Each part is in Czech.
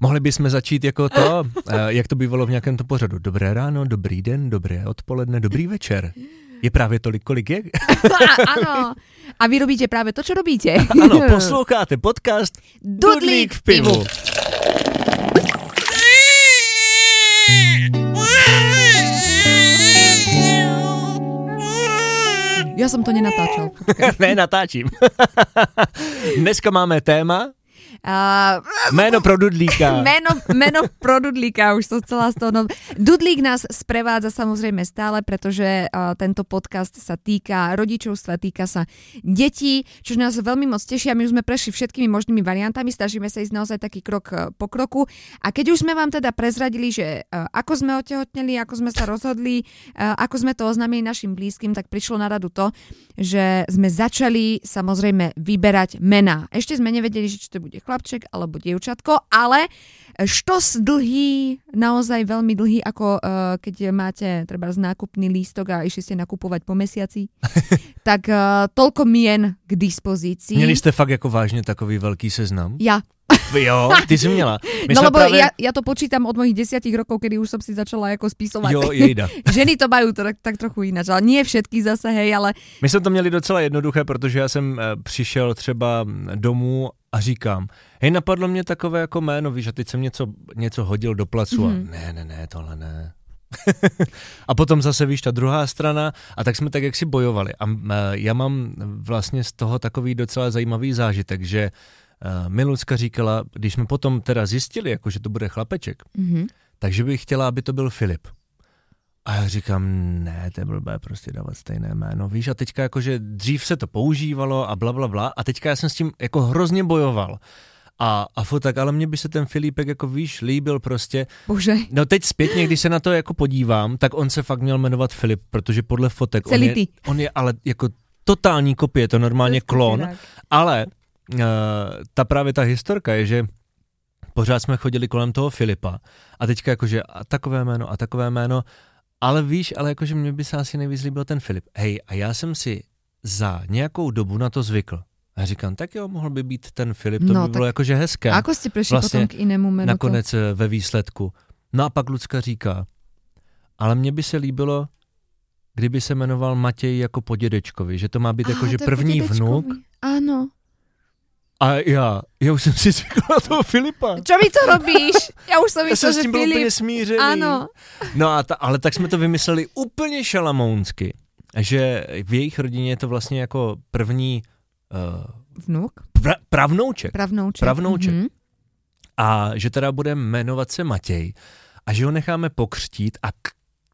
Mohli bychom začít jako to, jak to bývalo v nějakém to pořadu. Dobré ráno, dobrý den, dobré odpoledne, dobrý večer. Je právě tolik, kolik je? Ano. A vy robíte právě to, co robíte. Ano, posloucháte podcast Dudlík v pivu. Já jsem to nenatáčel. Ne, natáčím. Dneska máme téma. Jméno pro Dudlíka. Jméno pro Dudlíka, už to celá z toho. No. Dudlík nás sprevádza samozrejme stále, pretože tento podcast sa týka rodičovstva, týka sa detí, čo nás veľmi moc teší a my už sme prešli všetkými možnými variantami, snažíme sa ísť naozaj taký krok po kroku. A keď už sme vám teda prezradili, že ako sme otehotneli, ako sme sa rozhodli, ako sme to oznámili našim blízkym, tak prišlo na radu to, že sme začali samozrejme vyberať mená. Ešte sme nevedeli, že či to bude chlapček alebo dievčatko, ale štos dlhý, naozaj veľmi dlhý, ako keď máte treba nákupný lístok a išli ste nakupovať po mesiaci, tak toľko mien k dispozícii. Měli ste fakt jako vážne takový veľký seznam? Ja. Jo, ty jsi měla. My no lebo právě... já to počítám od mojich 10 rokov, kedy už jsem si začala jako spisovat. Jo, jejda. Ženy to mají tak trochu jinak, ale nie všetky zase, hej, ale... My jsme to měli docela jednoduché, protože já jsem přišel třeba domů a říkám, hej, napadlo mě takové jako jméno, víš, a teď jsem něco hodil do placu a ne, tohle ne. A potom zase, víš, ta druhá strana a tak jsme tak jaksi bojovali. A já mám vlastně z toho takový docela zajímavý zážitek, že Milucka říkala, když jsme potom teda zjistili, jako, že to bude chlapeček, takže bych chtěla, aby to byl Filip. A já říkám, ne, to je blbé prostě dávat stejné jméno, víš, a teďka jakože dřív se to používalo a blablabla a teďka já jsem s tím jako hrozně bojoval. A furt tak, ale mně by se ten Filipek, jako víš, líbil prostě. Bože. No teď zpětně, když se na to jako podívám, tak on se fakt měl jmenovat Filip, protože podle fotek on je ale jako totální kopie, je to normálně klon, ale... ta právě ta historka je, že pořád jsme chodili kolem toho Filipa a teďka jakože a takové jméno, ale víš, ale jakože mě by se asi nejvíc líbil ten Filip. Hej, a já jsem si za nějakou dobu na to zvykl. A říkám, tak jo, mohl by být ten Filip, to no, by bylo jakože hezké. A jako jste prešli vlastně potom k jinému jménu? Nakonec ve výsledku. No a pak Lucka říká, ale mně by se líbilo, kdyby se jmenoval Matěj jako po dědečkovi, že to má být jakože první vnuk. Ano. A já už jsem si zvykla toho Filipa. Co mi to robíš? Já už jsem myslel, že Filip. Já jsem s tím byl úplně smířený. Ano. No a ale tak jsme to vymysleli úplně šalamounsky, že v jejich rodině je to vlastně jako první... vnuk? Pravnouček. Mm-hmm. A že teda bude jmenovat se Matěj. A že ho necháme pokřtít a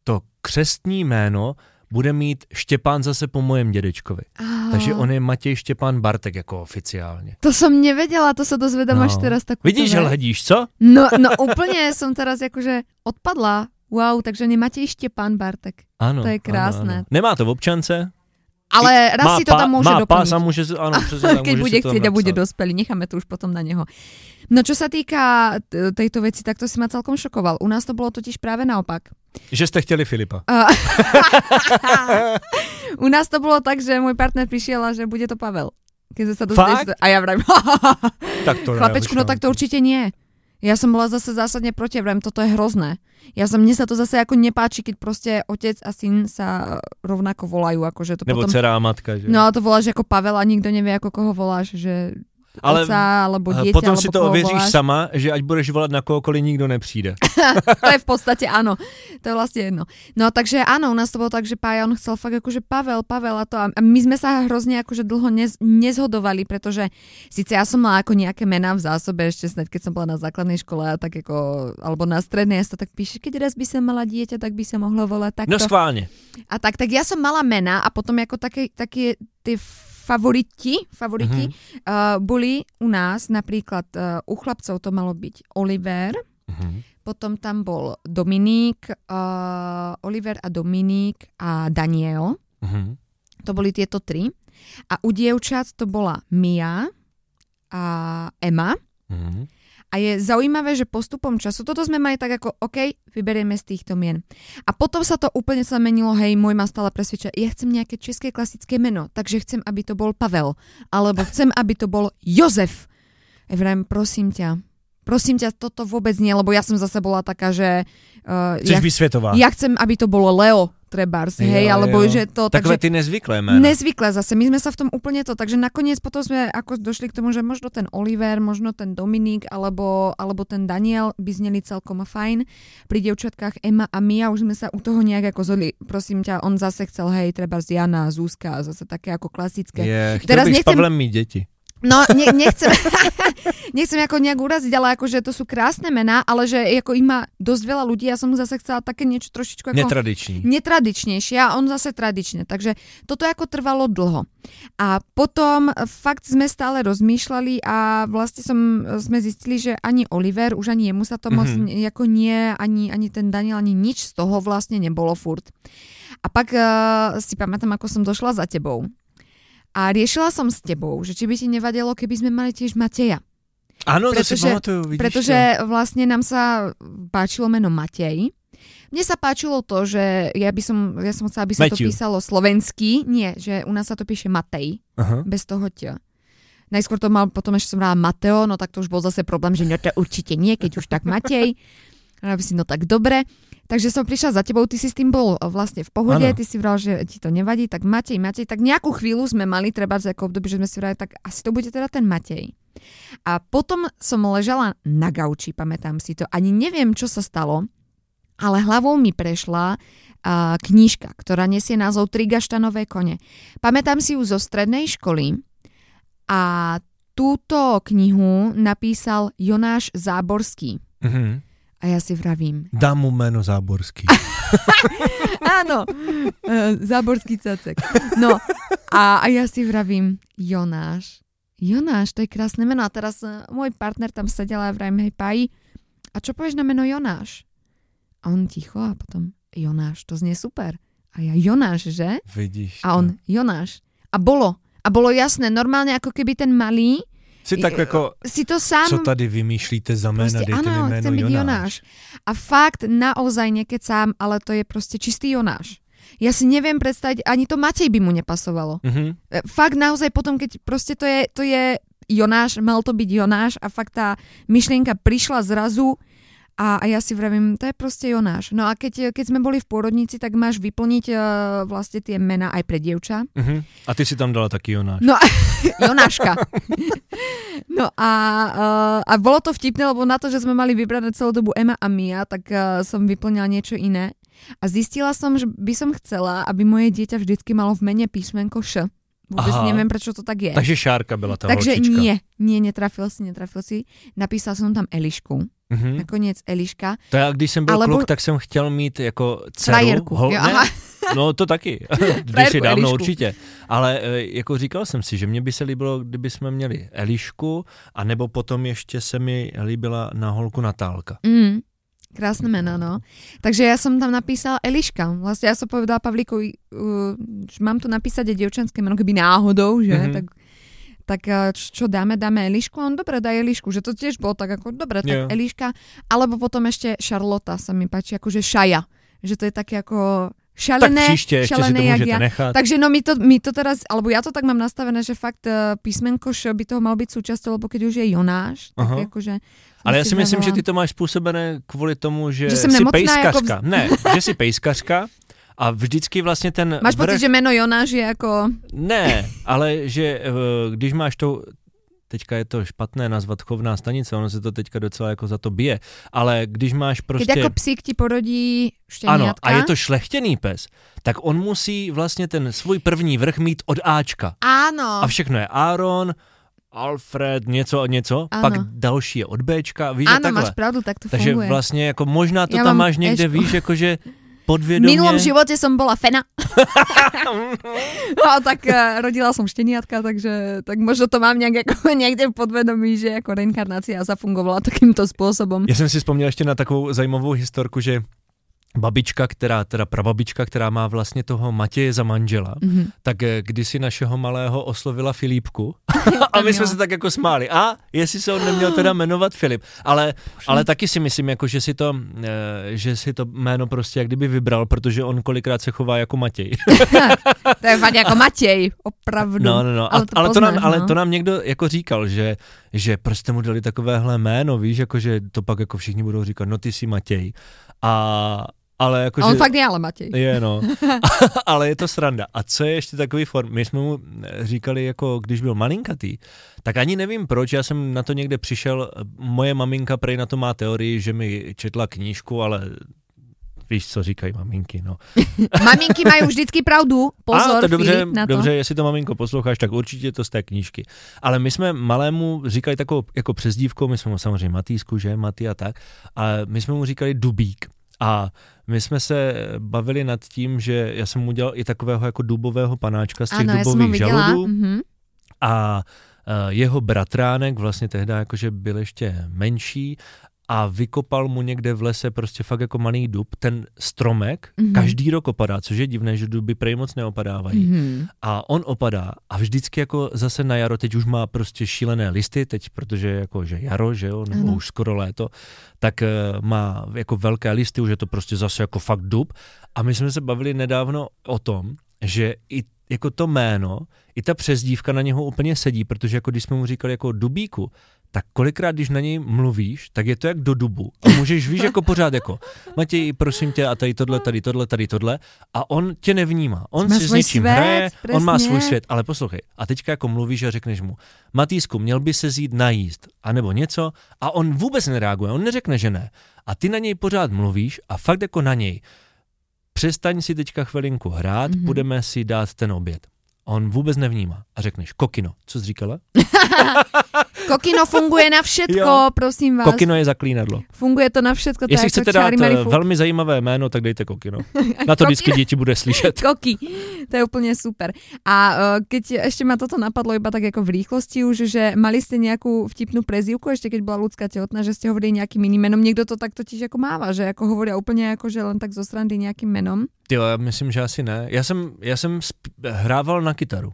to křestní jméno bude mít Štěpán zase po mojem dědečkovi. Aho. Takže on je Matěj Štěpán Bartek jako oficiálně. To jsem nevěděla, to se dozvedám až teraz tak. Vidíš, že hledíš, co? No úplně jsem teraz jakože odpadla. Wow, takže ne Matěj Štěpán Bartek. Ano, to je krásné. Ano. Nemá to v občance? Ale raz má si to tam může doplnit. Má pás a může, ano, přesně tam může bude chcieť a bude dospělý, necháme to už potom na něho. No čo sa týka tejto veci, tak to si ma celkom šokoval. U nás to bolo totiž práve naopak. Že ste chteli Filipa. U nás to bolo tak, že môj partner prišiel a že bude to Pavel. Keď sa dostaneš... A ja vrajím... Chlapečku, no tak to určite nie. Ja som bola zase zásadne proti, vrajím, toto je hrozné. Mne sa to zase ako nepáči, keď proste otec a syn sa rovnako volajú. Akože to nebo potom... dcera a matka, že? No a to voláš ako Pavel a nikto nevie, ako koho voláš, že... Ale oca, alebo dieťa, potom si to ověříš sama, že ať budeš volat na kohokoliv, nikdo nepřijde. To je v podstatě ano. To je vlastně jedno. No takže ano, u nás to bylo tak, že Pája, on chcel fakt jakože Pavel a to. A my jsme se hrozně jakože dlho nezhodovali, protože sice já jsem měla jako nějaké jména v zásobě, ještě snad, keď jsem byla na základnej škole a tak jako, alebo na strednej, já to tak píše, keď raz by jsem mala dieťa, tak by se mohlo volat takto. No schválně. A tak já jsem mala jména a potom jako taky ty favoriti boli u nás, napríklad u chlapcov to malo byť Oliver, potom tam bol Dominík, Oliver a Dominík a Daniel. To boli tieto tri. A u dievčat to bola Mia a Emma. A je zaujímavé, že postupom času, toto sme mali tak ako, OK, vyberieme z týchto mien. A potom sa to úplne sa menilo, hej, môj ma stále presvedča, ja chcem nejaké české klasické meno, takže chcem, aby to bol Pavel, alebo chcem, aby to bol Jozef. Evrem, prosím ťa, prosím ťa, toto vôbec nie, lebo ja som zase bola taká, že... Chceš byť svetová. Ja chcem, aby to bolo Leo Trebars, hej, jo, alebo jo. Že to... Takové takže, ty nezvyklé mena. Nezvyklé zase, my sme sa v tom úplne to, takže nakoniec potom sme ako došli k tomu, že možno ten Oliver, možno ten Dominik, alebo ten Daniel by zneli celkom fajn. Pri dievčatkách Emma a Mia už sme sa u toho nejak ako zhodli. Prosím ťa, on zase chcel, hej, Trebars Jana, Zuzka, zase také ako klasické. Je, teraz nechcem... Pavlem mít deti. No, nechcem ako nejak uraziť, ale akože to sú krásne mená, ale že ako im má dosť veľa ľudí, ja som mu zase chcela také niečo trošičku ako... Netradičnejšie a on zase tradične, takže toto ako trvalo dlho. A potom fakt sme stále rozmýšľali a vlastne sme zistili, že ani Oliver, už ani jemu sa to moc ako nie, ani ten Daniel, ani nič z toho vlastne nebolo furt. A pak si pamätám, ako som došla za tebou. A riešila som s tebou, že či by ti nevadilo, keby sme mali tiež Mateja. Áno, to si pamatujú, vidíš. Pretože vlastne nám sa páčilo meno Matej. Mne sa páčilo to, že ja som chcela, aby sa to písalo slovenský. Nie, že u nás sa to píše Matej. Aha. Bez toho ťa. Najskôr to mal, potom ešte som rála Mateo, no tak to už bol zase problém, že no to určite nie, keď už tak Matej. Rála by si, no tak dobre. Takže som prišla za tebou, ty si s tým bol vlastne v pohode, ano. Ty si vral, že ti to nevadí, tak Matej, tak nejakú chvíľu sme mali, treba z nejakého období, že sme si vrali, tak asi to bude teda ten Matej. A potom som ležala na gauči, pamätám si to, ani neviem, čo sa stalo, ale hlavou mi prešla knížka, ktorá nesie názov Trigaštanové kone. Pamätám si ju zo strednej školy a túto knihu napísal Jonáš Záborský. Mhm. A ja si vravím... Dám mu meno Záborský. Áno, Záborský cacek. No a ja si vravím, Jonáš, to je krásne meno. A teraz môj partner tam sedel a vravím, hej Páji, a čo povieš na meno Jonáš? A on ticho a potom, Jonáš, to znie super. A ja, Jonáš, že? Vidíš. A on, Jonáš. A bolo jasné, normálne ako keby ten malý, si tak jako, si to sám, co tady vymýšlíte za jména, prostě, dejte mi jméno Jonáš. A fakt naozaj nekecám, ale to je prostě čistý Jonáš. Ja si neviem predstaviť, ani to Matej by mu nepasovalo. Mm-hmm. Fakt naozaj potom, keď prostě to je Jonáš, mal to byť Jonáš a fakt tá myšlienka prišla zrazu a ja si vravím, to je prostě Jonáš. No a keď sme boli v pôrodnici, tak máš vyplniť vlastne tie mená aj pre dievča. Uh-huh. A ty si tam dala taký Jonáš. No Jonáška. No a bolo to vtipné, lebo na to, že sme mali vybrať celú dobu Emma a Mia, tak som vyplňala niečo iné. A zistila som, že by som chcela, aby moje dieťa vždycky malo v mene písmenko Š. Vôbec neviem, prečo to tak je. Takže Šárka byla tá holčička. Takže nie, netrafil si. Napísal som tam Elišku. Mm-hmm. Nakonec Eliška. To já, když jsem byl kluk, tak jsem chtěl mít jako dceru. No to taky, když si dávno určitě. Ale jako říkal jsem si, že mě by se líbilo, kdyby jsme měli Elišku, anebo potom ještě se mi líbila na holku Natálka. Mm. Krásne meno, no. Takže ja som tam napísala Eliška. Vlastne ja som povedala Pavlíkovi, že mám tu napísať aj dievčanské meno, keby náhodou, že? Mm-hmm. Tak čo dáme Elišku? On dobre, daj Elišku, že to tiež bolo tak ako, dobre, tak Eliška. Alebo potom ešte Charlotte sa mi páči, akože Šaja. Že to je také ako... Šalené, tak příště ještě šalené, si to můžete nechat. Takže no my to teraz, alebo ja to tak mám nastavené, že fakt písmenko Š by toho malo byť súčasťou, lebo keď už je Jonáš, tak aha. Akože... Ale ja si myslím, že ty to máš spôsobené kvôli tomu, že si pejskařka. Jako... Ne, že si pejskařka a vždycky vlastně ten... Máš pocit, že jméno Jonáš je jako... Ne, ale že když máš to... Teďka je to špatné nazvat chovná stanice, ono se to teďka docela jako za to bije, ale když máš prostě... Keď jako psík ti porodí štěňátka. Ano, a je to šlechtěný pes, tak on musí vlastně ten svůj první vrch mít od Ačka. Ano. A všechno je Áron, Alfred, něco, ano. Pak další je od Bčka, víš, ano, takhle. Máš pravdu, tak to funguje. Takže vlastně jako možná to já tam máš někde, víš, jakože... Podvědomě. V minulom životě jsem byla fena. No tak rodila jsem štěňátka, takže tak možno to mám nějak jako někde podvědomí, že jako reinkarnácia zafungovala takýmto způsobem. Já jsem si vzpomněl ještě na takovou zajímavou historku, že babička, teda prababička, která má vlastně toho Matěje za manžela, mm-hmm. tak kdysi našeho malého oslovila Filipku a my jsme se tak jako smáli. A jestli se on neměl teda jmenovat Filip. Ale taky si myslím, jako, že si to jméno prostě jak kdyby vybral, protože on kolikrát se chová jako Matěj. To je fakt jako Matěj, opravdu. No. Ale to nám někdo jako říkal, že že prostě mu dali takovéhle jméno, víš, jakože to pak jako všichni budou říkat, no ty jsi Matěj. Ale jako, a on že, fakt je ale Matěj. Je, no. Ale je to sranda. A co je ještě takový form, my jsme mu říkali, jako když byl malinkatý, tak ani nevím proč, já jsem na to někde přišel, moje maminka prej na to má teorii, že mi četla knížku, ale víš, co říkají maminky, no. Maminky mají vždycky pravdu, pozor, to dobře, na to. Dobře, jestli to maminko posloucháš, tak určitě to z té knížky. Ale my jsme malému říkali takovou jako přezdívku, my jsme mu samozřejmě Matýsku, že, Maty a tak, a my jsme mu říkali Dubík. A my jsme se bavili nad tím, že já jsem mu dělal i takového jako dubového panáčka z těch dubových žaludů. Mm-hmm. A jeho bratránek vlastně tehdy jakože byl ještě menší a vykopal mu někde v lese prostě fakt jako malý dub. Ten stromek každý rok opadá, což je divné, že duby prej moc neopadávají. A on opadá a vždycky jako zase na jaro, teď už má prostě šílené listy, teď protože jako že jaro, že jo, nebo už skoro léto, tak má jako velké listy, už je to prostě zase jako fakt dub. A my jsme se bavili nedávno o tom, že i jako to jméno, i ta přezdívka na něho úplně sedí, protože jako když jsme mu říkali jako Dubíku, tak kolikrát, když na něj mluvíš, tak je to jak do dubu. A můžeš, víš, jako pořád jako Matěj, prosím tě, a tady tohle. A on tě nevnímá. On má si s něčím svět, hraje, přesně. On má svůj svět. Ale poslouchej, a teďka jako mluvíš a řekneš mu, Matýsku, měl by se jít najíst, anebo něco. A on vůbec nereaguje, on neřekne, že ne. A ty na něj pořád mluvíš a fakt jako na něj. Přestaň si teďka chvilinku hrát, půjdeme si dát ten oběd. On vůbec nevnímá. A řekneš, kokino, co jsi říkala? Kokino funguje na všetko, jo, prosím vás. Kokino je zaklínadlo. Funguje to na všetko. To jestli chcete jako dát velmi zajímavé jméno, tak dejte kokino. Na to vždycky děti bude slyšet. Koky, to je úplně super. A keď ještě ma toto napadlo iba tak jako v rýchlosti už, že mali jste nějakou vtipnou prezývku, ještě keď byla Lucka těhotná, že jste hovorili nějakým jiným jménem. Někdo to tak totiž jako mává, že jako hovorí úplně jako, že len tak zo srandy nějakým jménem. Jo, já myslím, že asi ne. Já jsem hrával na kytaru.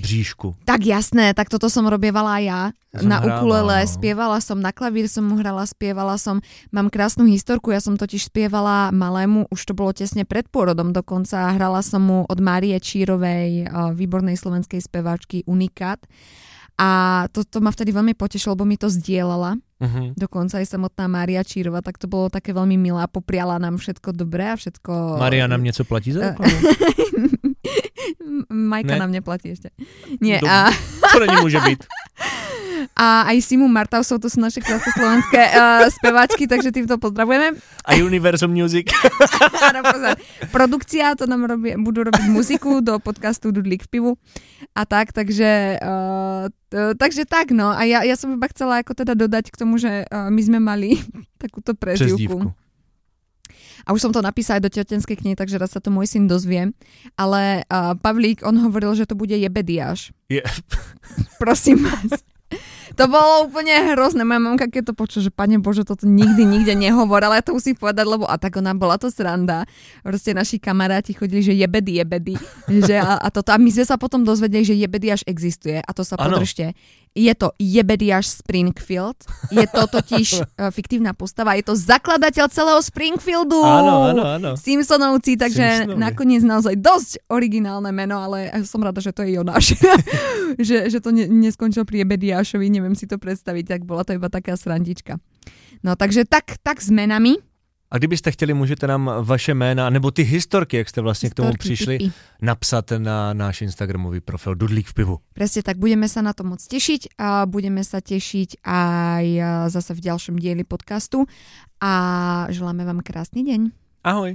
Bříšku. Tak jasné, tak toto som robievala ja. Na ukulele, spievala som, na klavír som mu hrala, spievala som. Mám krásnu historku, ja som totiž spievala malému, už to bolo tesne pred pôrodom dokonca, hrala som mu od Márie Čírovej, výbornej slovenskej speváčky Unikát. A to ma vtedy veľmi potešilo, bo mi to zdieľala. Dokonca aj samotná Mária Čírova, tak to bolo také veľmi milé a popriala nám všetko dobré a všetko... Mária nám nieco platí za ukladu? Majka ne? Nám neplatí ešte. Nie. A... To nemôže byť. A aj Simu Martausovú, to sú naše krásne slovenské speváčky, takže týmto pozdravujeme. Aj Univerzum Music. Áno, pozor. Produkcia, to nám budú robiť muziku do podcastu Dudlík pivu. A tak, takže... takže tak, no. A ja som iba chcela ako teda dodať k tomu, že my sme mali takúto prezývku. A už som to napísala aj do tehotenskej knihy, takže raz sa to môj syn dozvie. Ale Pavlík, on hovoril, že to bude Jebediáš. Yeah. Prosím vás. To bolo úplne hrozné. Moja mamka, keď to počula, že pane Bože, toto nikdy nikde nehovor, ale ja to musím povedať, lebo a tak ona bola to sranda. Proste naši kamaráti chodili, že jebedy, že a toto. A my sme sa potom dozvedeli, že Jebediáš existuje a to sa podržte. Je to Jebediáš Springfield, je to totiž fiktívna postava, je to zakladateľ celého Springfieldu. Áno. Simpsonovci, takže nakoniec naozaj dosť originálne meno, ale som rada, že to je Jonáš. že to neskončilo pri Jebediášovi, neviem si to predstaviť, tak bola to iba taká srandička. No takže tak s menami. A kdybyste chtěli, můžete nám vaše jména, nebo ty historky, jak jste vlastně historky, k tomu přišli, tipy. Napsat na náš Instagramový profil Dudlík v pivu. Presne tak, budeme sa na to moc tešiť a budeme sa tešiť aj zase v ďalšom dieli podcastu a želáme vám krásny deň. Ahoj.